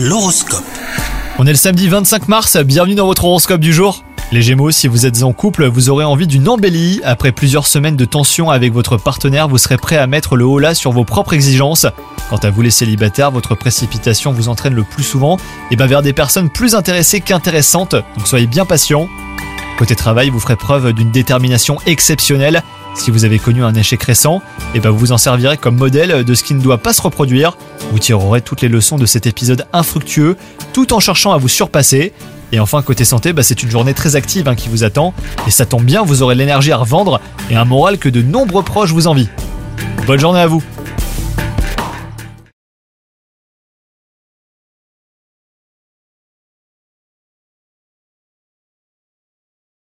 L'horoscope. On est le samedi 25 mars, bienvenue dans votre horoscope du jour. Les Gémeaux, si vous êtes en couple, vous aurez envie d'une embellie. Après plusieurs semaines de tension avec votre partenaire, vous serez prêt à mettre le holà sur vos propres exigences. Quant à vous les célibataires, votre précipitation vous entraîne le plus souvent vers des personnes plus intéressées qu'intéressantes, donc soyez bien patients. Côté travail, vous ferez preuve d'une détermination exceptionnelle. Si vous avez connu un échec récent, vous vous en servirez comme modèle de ce qui ne doit pas se reproduire. Vous tirerez toutes les leçons de cet épisode infructueux, tout en cherchant à vous surpasser. Et enfin, côté santé, c'est une journée très active qui vous attend. Et ça tombe bien, vous aurez l'énergie à revendre et un moral que de nombreux proches vous envient. Bonne journée à vous!